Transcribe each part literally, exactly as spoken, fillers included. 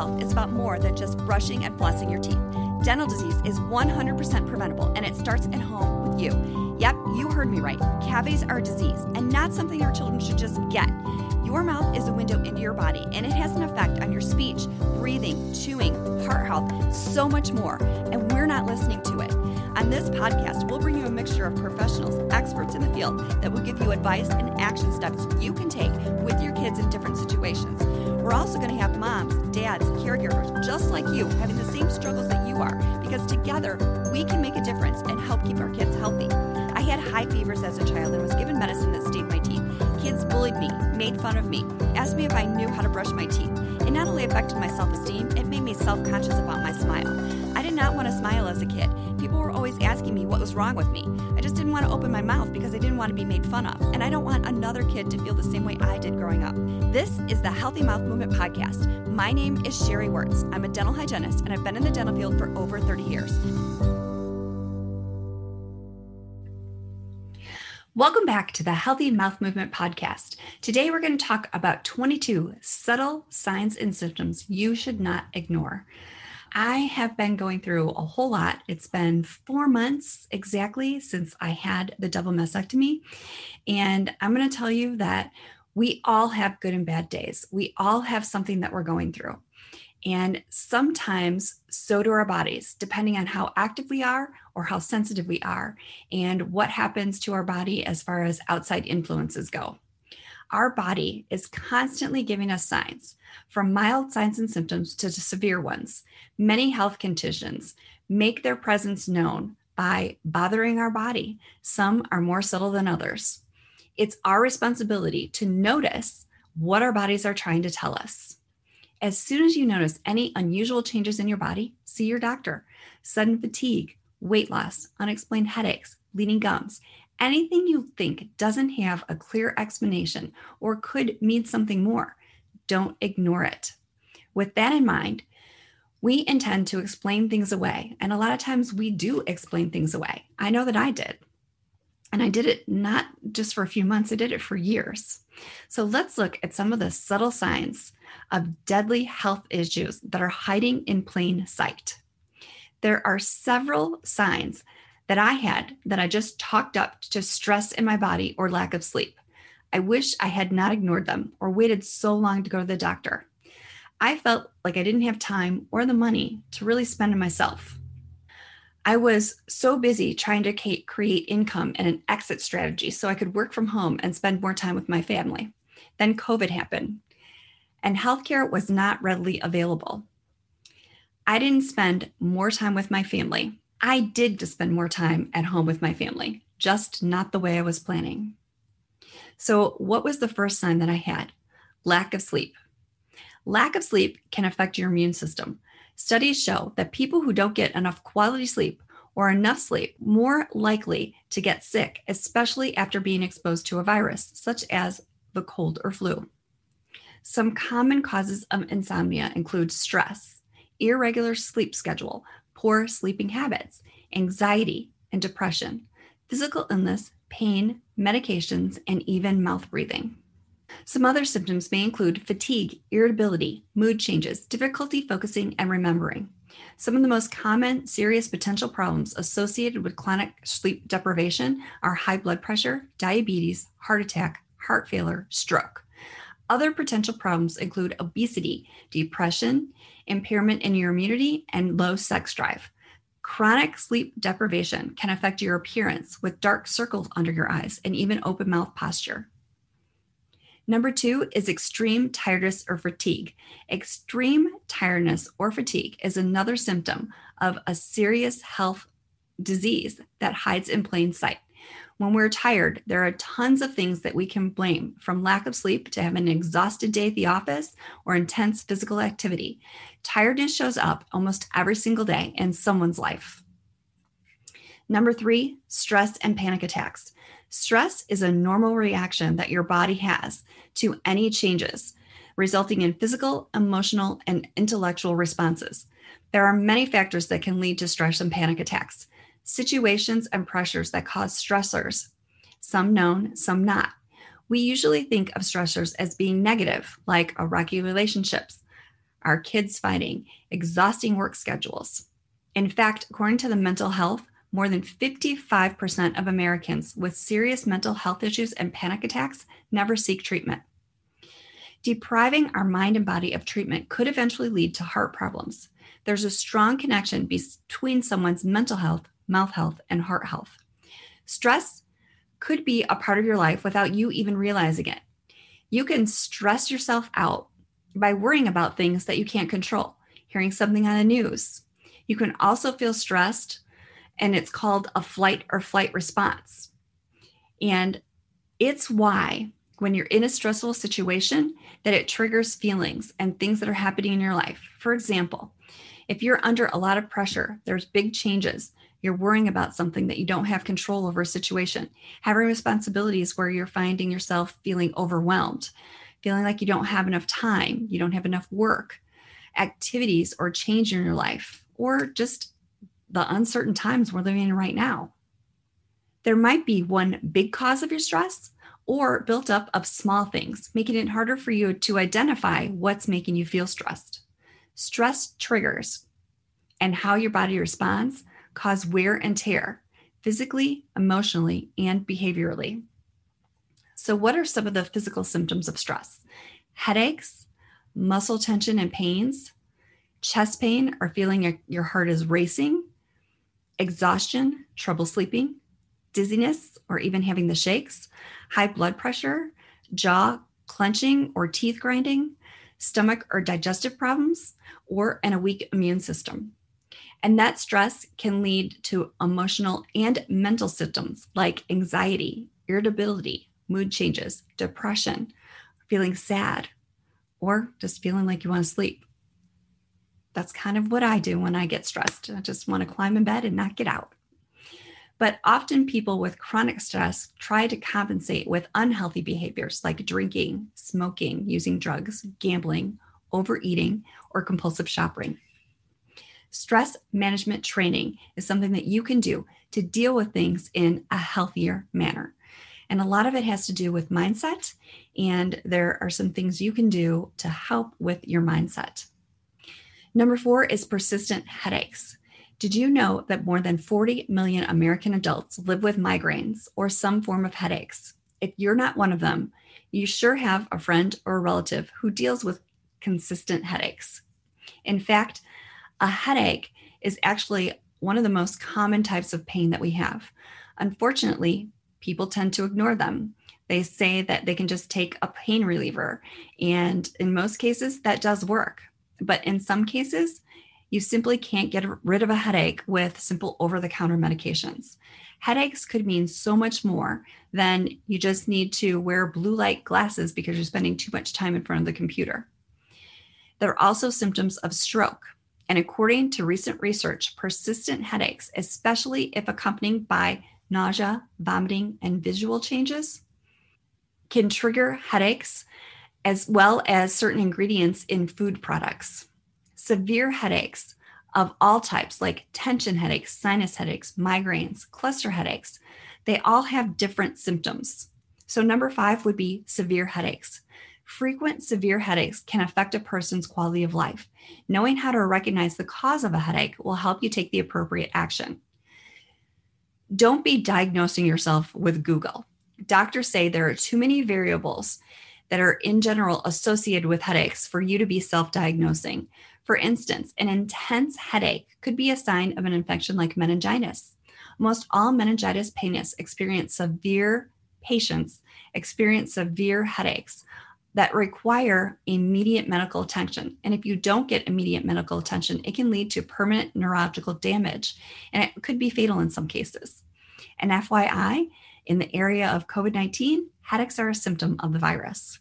health is about more than just brushing and flossing your teeth. Dental disease is one hundred percent preventable, and it starts at home with you. Yep, you heard me right. Cavities are a disease, and not something our children should just get. Your mouth is a window into your body, and it has an effect on your speech, breathing, chewing, heart health, so much more, and we're not listening to it. On this podcast, we'll bring you a mixture of professionals, experts in the field that will give you advice and action steps you can take with your kids in different situations. We're also going to have moms, dads, caregivers just like you having the same struggles that you are, because together we can make a difference and help keep our kids healthy. I had high fevers as a child and was given medicine that stayed my teeth. Kids bullied me, made fun of me, asked me if I knew how to brush my teeth. It not only affected my self-esteem, it made me self-conscious about my smile. I did not want to smile as a kid. People were always asking me what was wrong with me. I just didn't want to open my mouth because I didn't want to be made fun of, and I don't want another kid to feel the same way I did growing up. This is the Healthy Mouth Movement Podcast. My name is Sherry Wirtz. I'm a dental hygienist, and I've been in the dental field for over thirty years. Welcome back to the Healthy Mouth Movement Podcast. Today, we're going to talk about twenty-two subtle signs and symptoms you should not ignore. I have been going through a whole lot. It's been four months exactly since I had the double mastectomy. And I'm going to tell you that we all have good and bad days. We all have something that we're going through. And sometimes so do our bodies, depending on how active we are or how sensitive we are and what happens to our body as far as outside influences go. Our body is constantly giving us signs, from mild signs and symptoms to severe ones. Many health conditions make their presence known by bothering our body. Some are more subtle than others. It's our responsibility to notice what our bodies are trying to tell us. As soon as you notice any unusual changes in your body, see your doctor. Sudden fatigue, weight loss, unexplained headaches, bleeding gums, anything you think doesn't have a clear explanation or could mean something more, don't ignore it. With that in mind, we intend to explain things away. And a lot of times we do explain things away. I know that I did. And I did it not just for a few months, I did it for years. So let's look at some of the subtle signs of deadly health issues that are hiding in plain sight. There are several signs that I had that I just talked up to stress in my body or lack of sleep. I wish I had not ignored them or waited so long to go to the doctor. I felt like I didn't have time or the money to really spend on myself. I was so busy trying to create income and an exit strategy so I could work from home and spend more time with my family. Then COVID happened, and healthcare was not readily available. I didn't spend more time with my family. I did spend more time at home with my family, just not the way I was planning. So what was the first sign that I had? Lack of sleep. Lack of sleep can affect your immune system. Studies show that people who don't get enough quality sleep or enough sleep are more likely to get sick, especially after being exposed to a virus, such as the cold or flu. Some common causes of insomnia include stress, irregular sleep schedule, poor sleeping habits, anxiety, and depression, physical illness, pain, medications, and even mouth breathing. Some other symptoms may include fatigue, irritability, mood changes, difficulty focusing and remembering. Some of the most common serious potential problems associated with chronic sleep deprivation are high blood pressure, diabetes, heart attack, heart failure, stroke. Other potential problems include obesity, depression, impairment in your immunity, and low sex drive. Chronic sleep deprivation can affect your appearance with dark circles under your eyes and even open mouth posture. Number two is extreme tiredness or fatigue. Extreme tiredness or fatigue is another symptom of a serious health disease that hides in plain sight. When we're tired, there are tons of things that we can blame, from lack of sleep to having an exhausted day at the office or intense physical activity. Tiredness shows up almost every single day in someone's life. Number three, stress and panic attacks. Stress is a normal reaction that your body has to any changes, resulting in physical, emotional, and intellectual responses. There are many factors that can lead to stress and panic attacks, situations and pressures that cause stressors, some known, some not. We usually think of stressors as being negative, like rocky relationships, our kids fighting, exhausting work schedules. In fact, according to the mental health, more than fifty-five percent of Americans with serious mental health issues and panic attacks never seek treatment. Depriving our mind and body of treatment could eventually lead to heart problems. There's a strong connection between someone's mental health, mouth health, and heart health. Stress could be a part of your life without you even realizing it. You can stress yourself out by worrying about things that you can't control, hearing something on the news. You can also feel stressed, and it's called a flight or flight response. And it's why when you're in a stressful situation that it triggers feelings and things that are happening in your life. For example, if you're under a lot of pressure, there's big changes. You're worrying about something that you don't have control over a situation, having responsibilities where you're finding yourself feeling overwhelmed, feeling like you don't have enough time, you don't have enough work, activities or change in your life, or just the uncertain times we're living in right now. There might be one big cause of your stress or built up of small things, making it harder for you to identify what's making you feel stressed. Stress triggers and how your body responds cause wear and tear physically, emotionally, and behaviorally. So what are some of the physical symptoms of stress? Headaches, muscle tension and pains, chest pain or feeling your, your heart is racing, exhaustion, trouble sleeping, dizziness, or even having the shakes, high blood pressure, jaw clenching or teeth grinding, stomach or digestive problems, or and a weak immune system. And that stress can lead to emotional and mental symptoms like anxiety, irritability, mood changes, depression, feeling sad, or just feeling like you want to sleep. That's kind of what I do when I get stressed. I just want to climb in bed and not get out. But often people with chronic stress try to compensate with unhealthy behaviors like drinking, smoking, using drugs, gambling, overeating, or compulsive shopping. Stress management training is something that you can do to deal with things in a healthier manner. And a lot of it has to do with mindset, and there are some things you can do to help with your mindset. Number four is persistent headaches. Did you know that more than forty million American adults live with migraines or some form of headaches? If you're not one of them, you sure have a friend or a relative who deals with consistent headaches. In fact, a headache is actually one of the most common types of pain that we have. Unfortunately, people tend to ignore them. They say that they can just take a pain reliever, and in most cases, that does work. But in some cases, you simply can't get rid of a headache with simple over-the-counter medications. Headaches could mean so much more than you just need to wear blue light glasses because you're spending too much time in front of the computer. There are also symptoms of stroke. And according to recent research, persistent headaches, especially if accompanied by nausea, vomiting, and visual changes, can trigger headaches as well as certain ingredients in food products. Severe headaches of all types, like tension headaches, sinus headaches, migraines, cluster headaches, they all have different symptoms. So number five would be severe headaches. Frequent severe headaches can affect a person's quality of life. Knowing how to recognize the cause of a headache will help you take the appropriate action. Don't be diagnosing yourself with Google. Doctors say there are too many variables that are in general associated with headaches for you to be self-diagnosing. For instance, an intense headache could be a sign of an infection like meningitis. Most all meningitis patients experience severe patients experience severe headaches that require immediate medical attention. And if you don't get immediate medical attention, it can lead to permanent neurological damage, and it could be fatal in some cases. And F Y I, in the area of COVID nineteen, headaches are a symptom of the virus.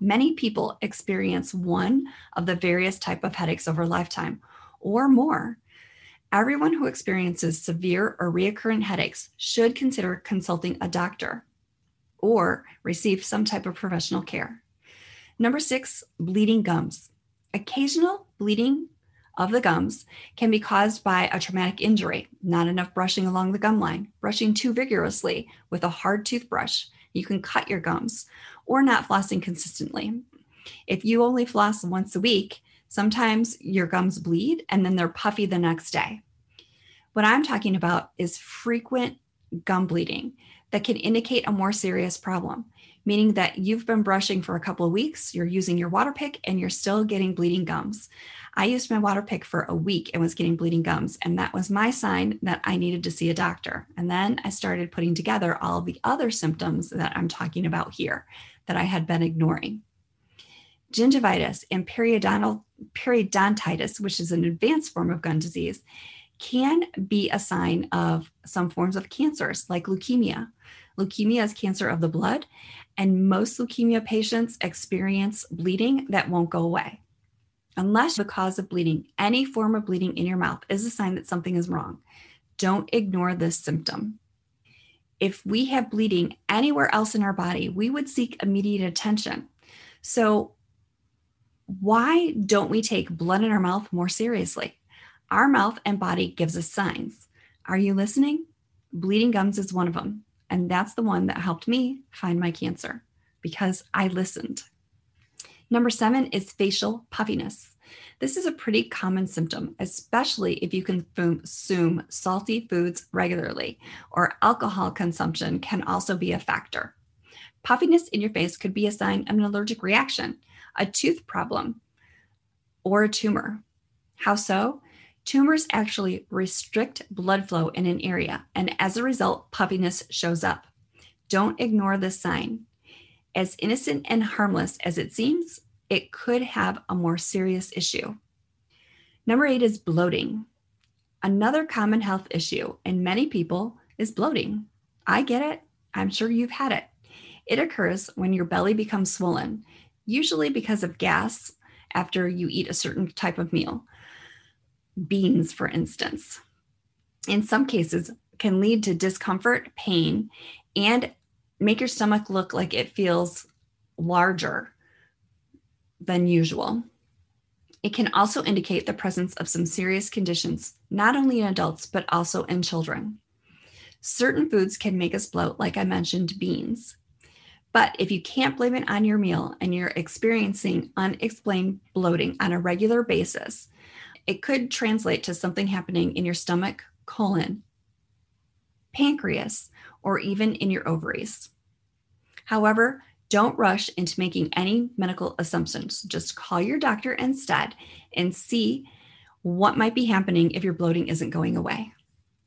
Many people experience one of the various types of headaches over a lifetime or more. Everyone who experiences severe or recurrent headaches should consider consulting a doctor or receive some type of professional care. Number six, bleeding gums. Occasional bleeding of the gums can be caused by a traumatic injury, not enough brushing along the gum line, brushing too vigorously with a hard toothbrush. You can cut your gums, or not flossing consistently. If you only floss once a week, Sometimes your gums bleed and then they're puffy the next day. What I'm talking about is frequent gum bleeding that can indicate a more serious problem, meaning that you've been brushing for a couple of weeks, you're using your water pick, and you're still getting bleeding gums. I used my water pick for a week and was getting bleeding gums, and that was my sign that I needed to see a doctor. And then I started putting together all the other symptoms that I'm talking about here that I had been ignoring. Gingivitis and periodontal, periodontitis, which is an advanced form of gum disease, can be a sign of some forms of cancers like leukemia. Leukemia is cancer of the blood, and most leukemia patients experience bleeding that won't go away. Unless the cause of bleeding, any form of bleeding in your mouth is a sign that something is wrong. Don't ignore this symptom. If we have bleeding anywhere else in our body, we would seek immediate attention. So why don't we take blood in our mouth more seriously? Our mouth and body gives us signs. Are you listening? Bleeding gums is one of them. And that's the one that helped me find my cancer, because I listened. Number seven is facial puffiness. This is a pretty common symptom, especially if you consume salty foods regularly, or alcohol consumption can also be a factor. Puffiness in your face could be a sign of an allergic reaction, a tooth problem, or a tumor. How so? Tumors actually restrict blood flow in an area, and as a result, puffiness shows up. Don't ignore this sign. As innocent and harmless as it seems, it could have a more serious issue. Number eight is bloating. Another common health issue in many people is bloating. I get it. I'm sure you've had it. It occurs when your belly becomes swollen, usually because of gas after you eat a certain type of meal. Beans, for instance, in some cases can lead to discomfort, pain, and make your stomach look like it feels larger than usual. It can also indicate the presence of some serious conditions, not only in adults, but also in children. Certain foods can make us bloat, like I mentioned, beans. But if you can't blame it on your meal and you're experiencing unexplained bloating on a regular basis, it could translate to something happening in your stomach, colon, pancreas, or even in your ovaries. However, don't rush into making any medical assumptions. Just call your doctor instead and see what might be happening if your bloating isn't going away.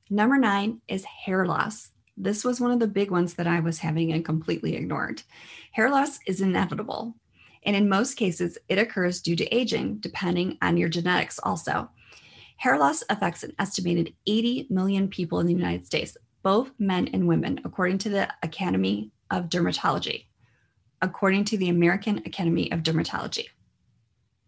Number nine is hair loss. This was one of the big ones that I was having and completely ignored. Hair loss is inevitable, and in most cases, it occurs due to aging, depending on your genetics also. Hair loss affects an estimated eighty million people in the United States, both men and women, according to the Academy of Dermatology, according to the American Academy of Dermatology.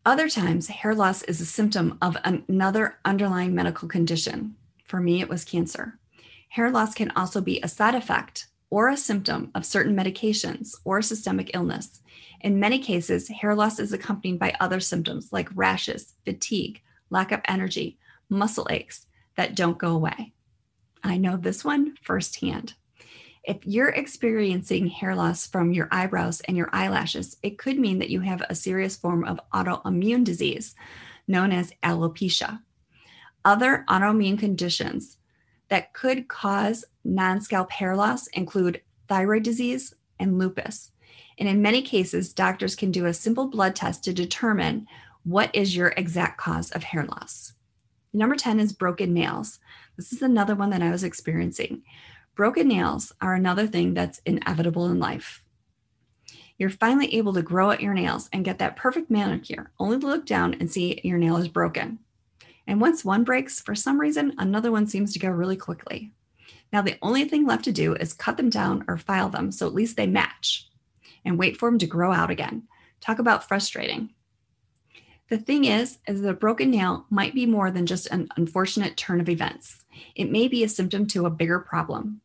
Other times, hair loss is a symptom of another underlying medical condition. For me, it was cancer. Hair loss can also be a side effect or a symptom of certain medications or systemic illness. In many cases, hair loss is accompanied by other symptoms like rashes, fatigue, lack of energy, muscle aches that don't go away. I know this one firsthand. If you're experiencing hair loss from your eyebrows and your eyelashes, it could mean that you have a serious form of autoimmune disease known as alopecia. Other autoimmune conditions that could cause non-scalp hair loss include thyroid disease and lupus. And in many cases, doctors can do a simple blood test to determine what is your exact cause of hair loss. Number ten is broken nails. This is another one that I was experiencing. Broken nails are another thing that's inevitable in life. You're finally able to grow out your nails and get that perfect manicure, only to look down and see your nail is broken. And once one breaks, for some reason, another one seems to go really quickly. Now, the only thing left to do is cut them down or file them so at least they match, and wait for them to grow out again. Talk about frustrating. The thing is, is that a broken nail might be more than just an unfortunate turn of events. It may be a symptom to a bigger problem.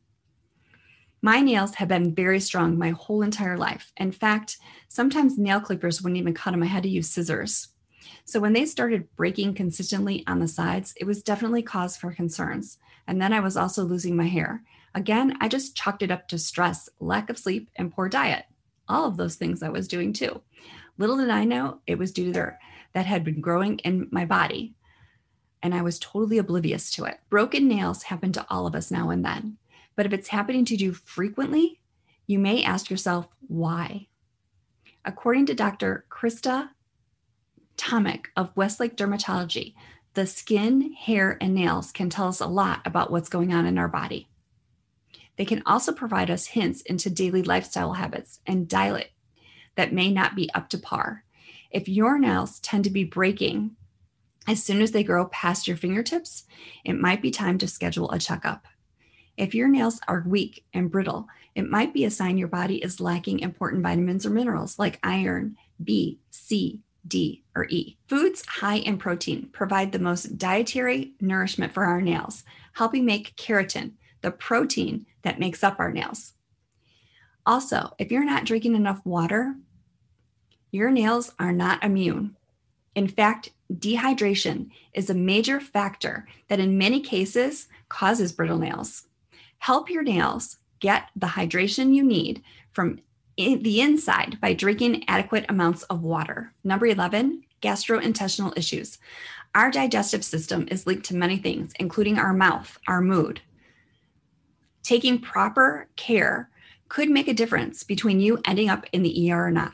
My nails have been very strong my whole entire life. In fact, sometimes nail clippers wouldn't even cut them. I had to use scissors. So when they started breaking consistently on the sides, it was definitely cause for concerns. And then I was also losing my hair. Again, I just chalked it up to stress, lack of sleep, and poor diet. All of those things I was doing too. Little did I know it was due to dirt that had been growing in my body, and I was totally oblivious to it. Broken nails happen to all of us now and then, but if it's happening to you frequently, you may ask yourself why. According to Doctor Krista Tomic of Westlake Dermatology, the skin, hair, and nails can tell us a lot about what's going on in our body. They can also provide us hints into daily lifestyle habits and diet that may not be up to par. If your nails tend to be breaking as soon as they grow past your fingertips, it might be time to schedule a checkup. If your nails are weak and brittle, it might be a sign your body is lacking important vitamins or minerals like iron, B, C, D, or E. Foods high in protein provide the most dietary nourishment for our nails, helping make keratin, the protein that makes up our nails. Also, if you're not drinking enough water, your nails are not immune. In fact, dehydration is a major factor that in many cases causes brittle nails. Help your nails get the hydration you need from in the inside by drinking adequate amounts of water. Number eleven, gastrointestinal issues. Our digestive system is linked to many things, including our mouth, our mood. Taking proper care could make a difference between you ending up in the E R or not.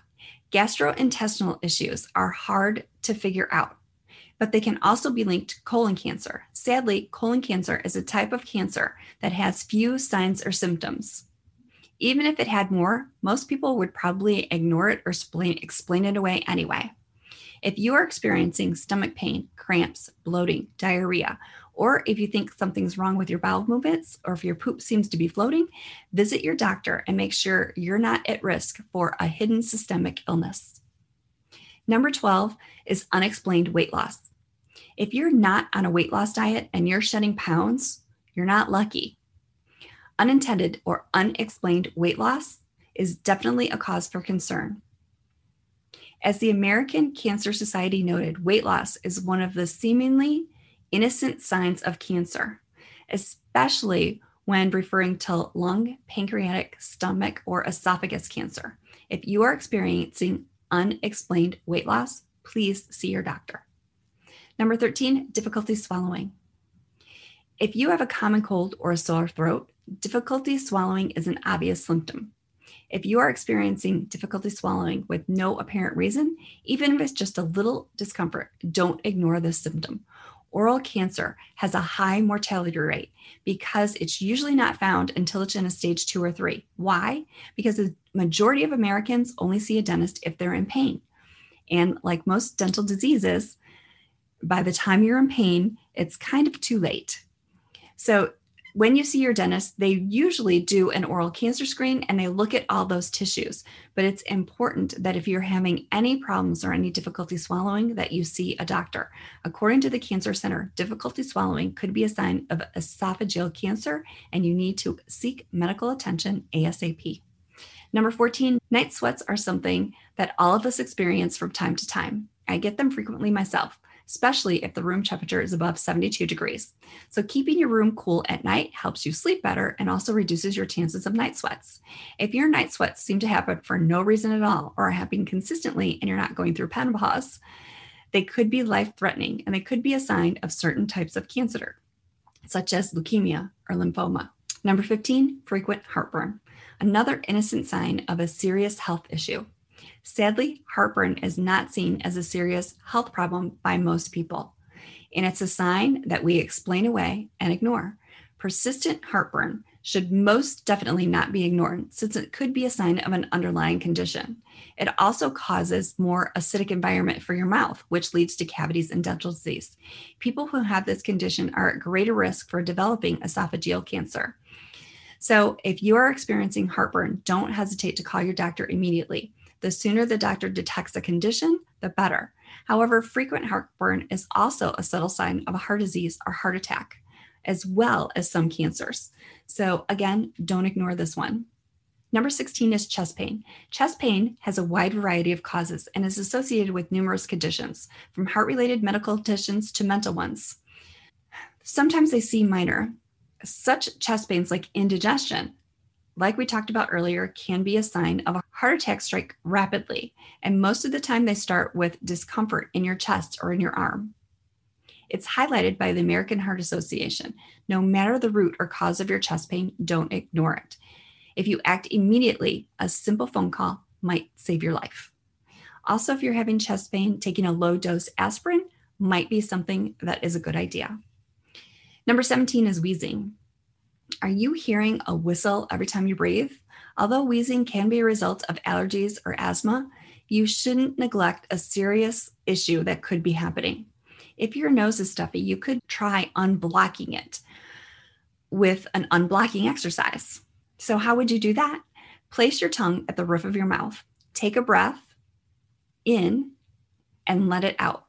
Gastrointestinal issues are hard to figure out, but they can also be linked to colon cancer. Sadly, colon cancer is a type of cancer that has few signs or symptoms. Even if it had more, most people would probably ignore it or explain, explain it away anyway. If you are experiencing stomach pain, cramps, bloating, diarrhea, or if you think something's wrong with your bowel movements, or if your poop seems to be floating, visit your doctor and make sure you're not at risk for a hidden systemic illness. Number twelve is unexplained weight loss. If you're not on a weight loss diet and you're shedding pounds, you're not lucky. Unintended or unexplained weight loss is definitely a cause for concern. As the American Cancer Society noted, weight loss is one of the seemingly innocent signs of cancer, especially when referring to lung, pancreatic, stomach, or esophagus cancer. If you are experiencing unexplained weight loss, please see your doctor. Number thirteen, difficulty swallowing. If you have a common cold or a sore throat, difficulty swallowing is an obvious symptom. If you are experiencing difficulty swallowing with no apparent reason, even if it's just a little discomfort, don't ignore this symptom. Oral cancer has a high mortality rate because it's usually not found until it's in a stage two or three. Why? Because the majority of Americans only see a dentist if they're in pain. And like most dental diseases, by the time you're in pain, it's kind of too late. So when you see your dentist, they usually do an oral cancer screen and they look at all those tissues. But it's important that if you're having any problems or any difficulty swallowing, that you see a doctor. According to the Cancer Center, difficulty swallowing could be a sign of esophageal cancer and you need to seek medical attention ASAP. Number fourteen, night sweats are something that all of us experience from time to time. I get them frequently myself, especially if the room temperature is above seventy-two degrees. So keeping your room cool at night helps you sleep better and also reduces your chances of night sweats. If your night sweats seem to happen for no reason at all or are happening consistently and you're not going through menopause, they could be life-threatening and they could be a sign of certain types of cancer, such as leukemia or lymphoma. Number fifteen, frequent heartburn, another innocent sign of a serious health issue. Sadly, heartburn is not seen as a serious health problem by most people, and it's a sign that we explain away and ignore. Persistent heartburn should most definitely not be ignored since it could be a sign of an underlying condition. It also causes more acidic environment for your mouth, which leads to cavities and dental disease. People who have this condition are at greater risk for developing esophageal cancer. So if you are experiencing heartburn, don't hesitate to call your doctor immediately. The sooner the doctor detects a condition, the better. However, frequent heartburn is also a subtle sign of a heart disease or heart attack, as well as some cancers. So again, don't ignore this one. Number sixteen is chest pain. Chest pain has a wide variety of causes and is associated with numerous conditions, from heart-related medical conditions to mental ones. Sometimes they seem minor. Such chest pains like indigestion like we talked about earlier, can be a sign of a heart attack strike rapidly. And most of the time they start with discomfort in your chest or in your arm. It's highlighted by the American Heart Association. No matter the root or cause of your chest pain, don't ignore it. If you act immediately, a simple phone call might save your life. Also, if you're having chest pain, taking a low dose aspirin might be something that is a good idea. Number seventeen is wheezing. Are you hearing a whistle every time you breathe? Although wheezing can be a result of allergies or asthma, you shouldn't neglect a serious issue that could be happening. If your nose is stuffy, you could try unblocking it with an unblocking exercise. So how would you do that? Place your tongue at the roof of your mouth. Take a breath in and let it out.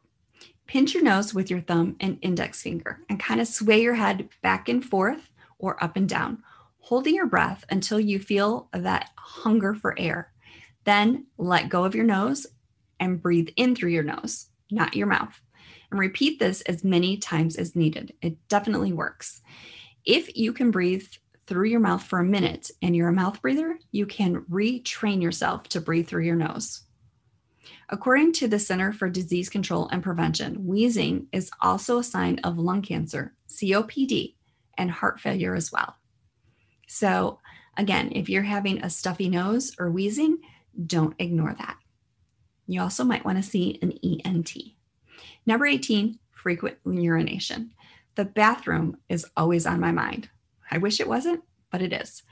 Pinch your nose with your thumb and index finger and kind of sway your head back and forth or up and down, holding your breath until you feel that hunger for air. Then let go of your nose and breathe in through your nose, not your mouth. And repeat this as many times as needed. It definitely works. If you can breathe through your mouth for a minute and you're a mouth breather, you can retrain yourself to breathe through your nose. According to the Center for Disease Control and Prevention, wheezing is also a sign of lung cancer, C O P D, and heart failure as well. So again, if you're having a stuffy nose or wheezing, don't ignore that. You also might want to see an E N T. Number eighteen, frequent urination. The bathroom is always on my mind. I wish it wasn't, but it is.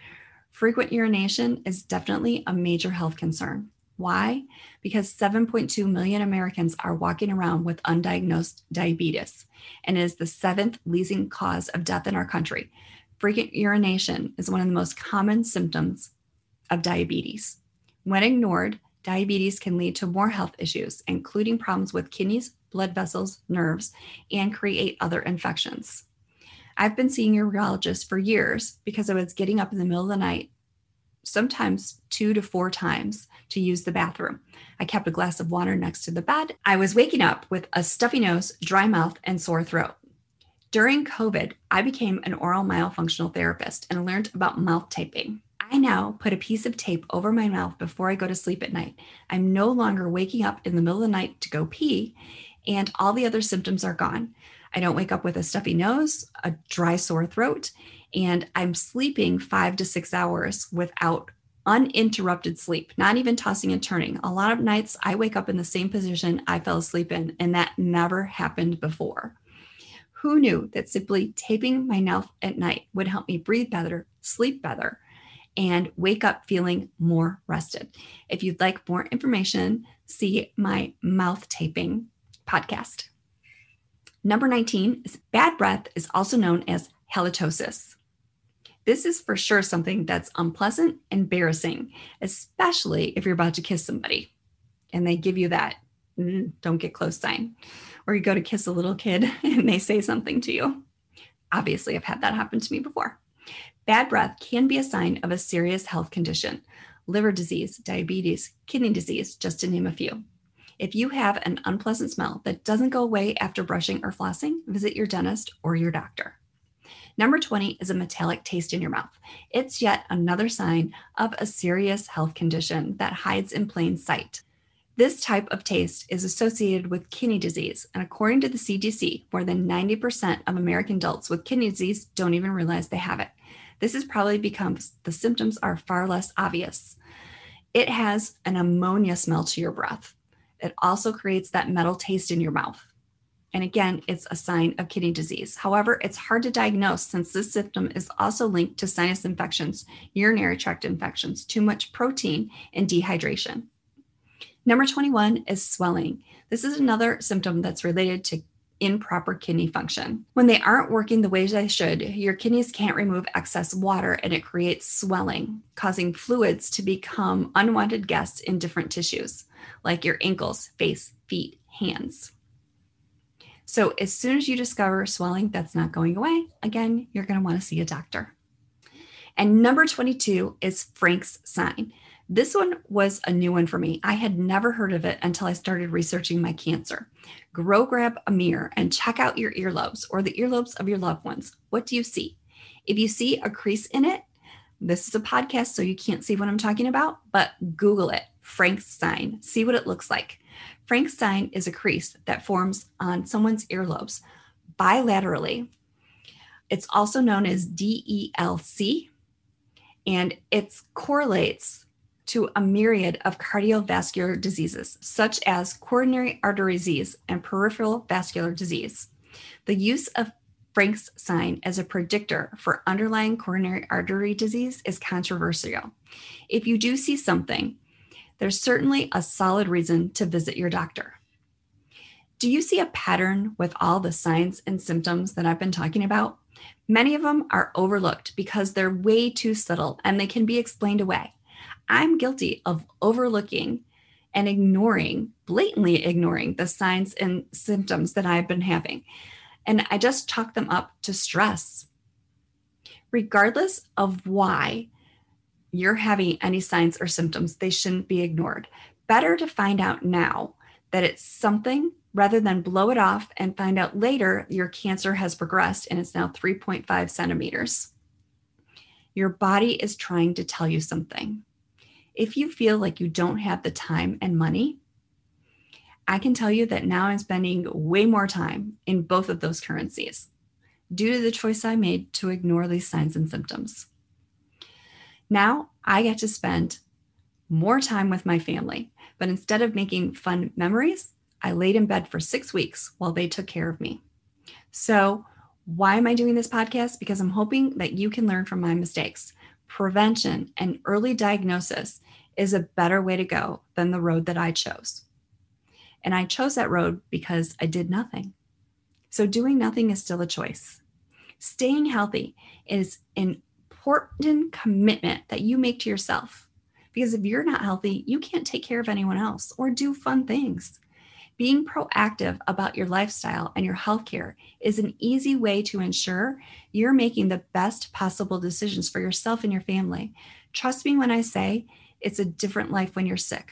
Frequent urination is definitely a major health concern. Why? Because seven point two million Americans are walking around with undiagnosed diabetes, and it is the seventh leading cause of death in our country. Frequent urination is one of the most common symptoms of diabetes. When ignored, diabetes can lead to more health issues, including problems with kidneys, blood vessels, nerves, and create other infections. I've been seeing a urologist for years because I was getting up in the middle of the night, sometimes two to four times, to use the bathroom. I kept a glass of water next to the bed. I was waking up with a stuffy nose, dry mouth, and sore throat. During COVID, I became an oral myofunctional therapist and learned about mouth taping. I now put a piece of tape over my mouth before I go to sleep at night. I'm no longer waking up in the middle of the night to go pee, and all the other symptoms are gone. I don't wake up with a stuffy nose, a dry sore throat, and I'm sleeping five to six hours without uninterrupted sleep, not even tossing and turning. A lot of nights I wake up in the same position I fell asleep in, and that never happened before. Who knew that simply taping my mouth at night would help me breathe better, sleep better, and wake up feeling more rested? If you'd like more information, see my mouth taping podcast. Number nineteen is bad breath is also known as halitosis. This is for sure something that's unpleasant, embarrassing, especially if you're about to kiss somebody and they give you that mm, don't get close sign, or you go to kiss a little kid and they say something to you. Obviously, I've had that happen to me before. Bad breath can be a sign of a serious health condition, liver disease, diabetes, kidney disease, just to name a few. If you have an unpleasant smell that doesn't go away after brushing or flossing, visit your dentist or your doctor. Number twenty is a metallic taste in your mouth. It's yet another sign of a serious health condition that hides in plain sight. This type of taste is associated with kidney disease, and according to the C D C, more than ninety percent of American adults with kidney disease don't even realize they have it. This is probably because the symptoms are far less obvious. It has an ammonia smell to your breath. It also creates that metal taste in your mouth. And again, it's a sign of kidney disease. However, it's hard to diagnose since this symptom is also linked to sinus infections, urinary tract infections, too much protein, and dehydration. Number twenty-one is swelling. This is another symptom that's related to improper kidney function. When they aren't working the way they should, your kidneys can't remove excess water and it creates swelling, causing fluids to become unwanted guests in different tissues, like your ankles, face, feet, hands. So as soon as you discover swelling that's not going away, again, you're going to want to see a doctor. And number twenty-two is Frank's sign. This one was a new one for me. I had never heard of it until I started researching my cancer. Go grab a mirror and check out your earlobes or the earlobes of your loved ones. What do you see? If you see a crease in it, This is a podcast, so you can't see what I'm talking about, but Google it, Frank's sign. See what it looks like. Frank's sign is a crease that forms on someone's earlobes bilaterally. It's also known as D E L C, and it correlates to a myriad of cardiovascular diseases, such as coronary artery disease and peripheral vascular disease. The use of Frank's sign as a predictor for underlying coronary artery disease is controversial. If you do see something, there's certainly a solid reason to visit your doctor. Do you see a pattern with all the signs and symptoms that I've been talking about? Many of them are overlooked because they're way too subtle and they can be explained away. I'm guilty of overlooking and ignoring, blatantly ignoring the signs and symptoms that I've been having. And I just chalk them up to stress. Regardless of why you're having any signs or symptoms, they shouldn't be ignored. Better to find out now that it's something rather than blow it off and find out later your cancer has progressed and it's now three point five centimeters. Your body is trying to tell you something. If you feel like you don't have the time and money, I can tell you that now I'm spending way more time in both of those currencies due to the choice I made to ignore these signs and symptoms. Now I get to spend more time with my family, but instead of making fun memories, I laid in bed for six weeks while they took care of me. So why am I doing this podcast? Because I'm hoping that you can learn from my mistakes. Prevention and early diagnosis is a better way to go than the road that I chose. And I chose that road because I did nothing. So doing nothing is still a choice. Staying healthy is an important commitment that you make to yourself. Because if you're not healthy, you can't take care of anyone else or do fun things. Being proactive about your lifestyle and your healthcare is an easy way to ensure you're making the best possible decisions for yourself and your family. Trust me when I say it's a different life when you're sick.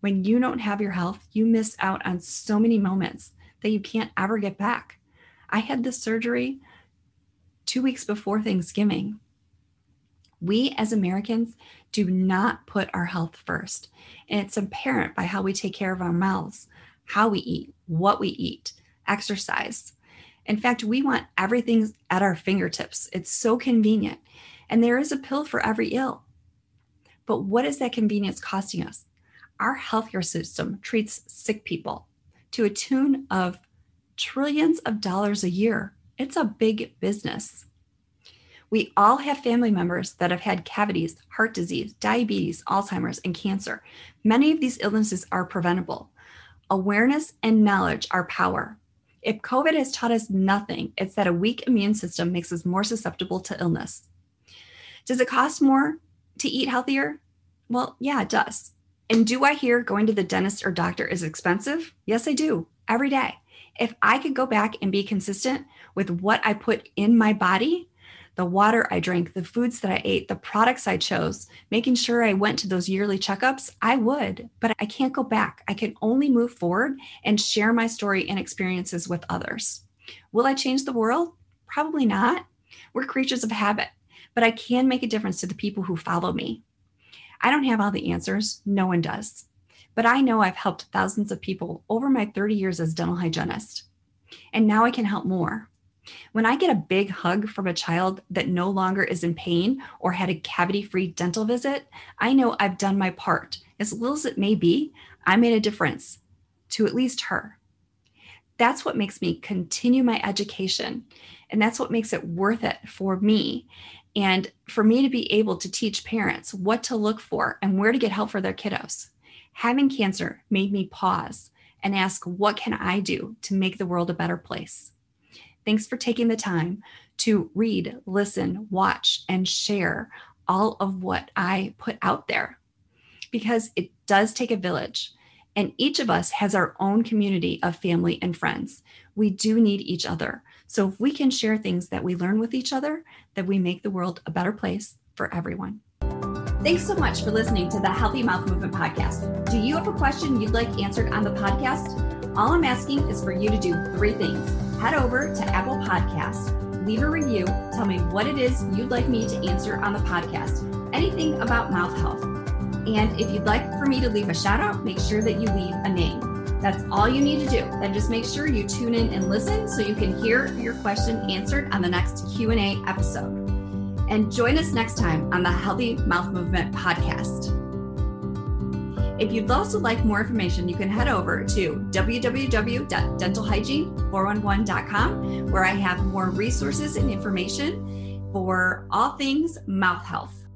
When you don't have your health, you miss out on so many moments that you can't ever get back. I had this surgery two weeks before Thanksgiving. We as Americans do not put our health first. And it's apparent by how we take care of our mouths, how we eat, what we eat, exercise. In fact, we want everything at our fingertips. It's so convenient. And there is a pill for every ill. But what is that convenience costing us? Our healthcare system treats sick people to a tune of trillions of dollars a year. It's a big business. We all have family members that have had cavities, heart disease, diabetes, Alzheimer's, and cancer. Many of these illnesses are preventable. Awareness and knowledge are power. If COVID has taught us nothing, it's that a weak immune system makes us more susceptible to illness. Does it cost more to eat healthier? Well, yeah, it does. And do I hear going to the dentist or doctor is expensive? Yes, I do, every day. If I could go back and be consistent with what I put in my body, the water I drank, the foods that I ate, the products I chose, making sure I went to those yearly checkups, I would, but I can't go back. I can only move forward and share my story and experiences with others. Will I change the world? Probably not. We're creatures of habit, but I can make a difference to the people who follow me. I don't have all the answers. No one does. But I know I've helped thousands of people over my thirty years as dental hygienist. And now I can help more. When I get a big hug from a child that no longer is in pain or had a cavity-free dental visit, I know I've done my part. As little as it may be, I made a difference to at least her. That's what makes me continue my education. And that's what makes it worth it for me. And for me to be able to teach parents what to look for and where to get help for their kiddos. Having cancer made me pause and ask, what can I do to make the world a better place? Thanks for taking the time to read, listen, watch, and share all of what I put out there, because it does take a village, and each of us has our own community of family and friends. We do need each other. So if we can share things that we learn with each other, that we make the world a better place for everyone. Thanks so much for listening to the Healthy Mouth Movement Podcast. Do you have a question you'd like answered on the podcast? All I'm asking is for you to do three things. Head over to Apple Podcasts, leave a review. Tell me what it is you'd like me to answer on the podcast, anything about mouth health. And if you'd like for me to leave a shout out, make sure that you leave a name. That's all you need to do. Then just make sure you tune in and listen so you can hear your question answered on the next Q and A episode. And join us next time on the Healthy Mouth Movement Podcast. If you'd also like more information, you can head over to w w w dot dental hygiene four one one dot com, where I have more resources and information for all things mouth health.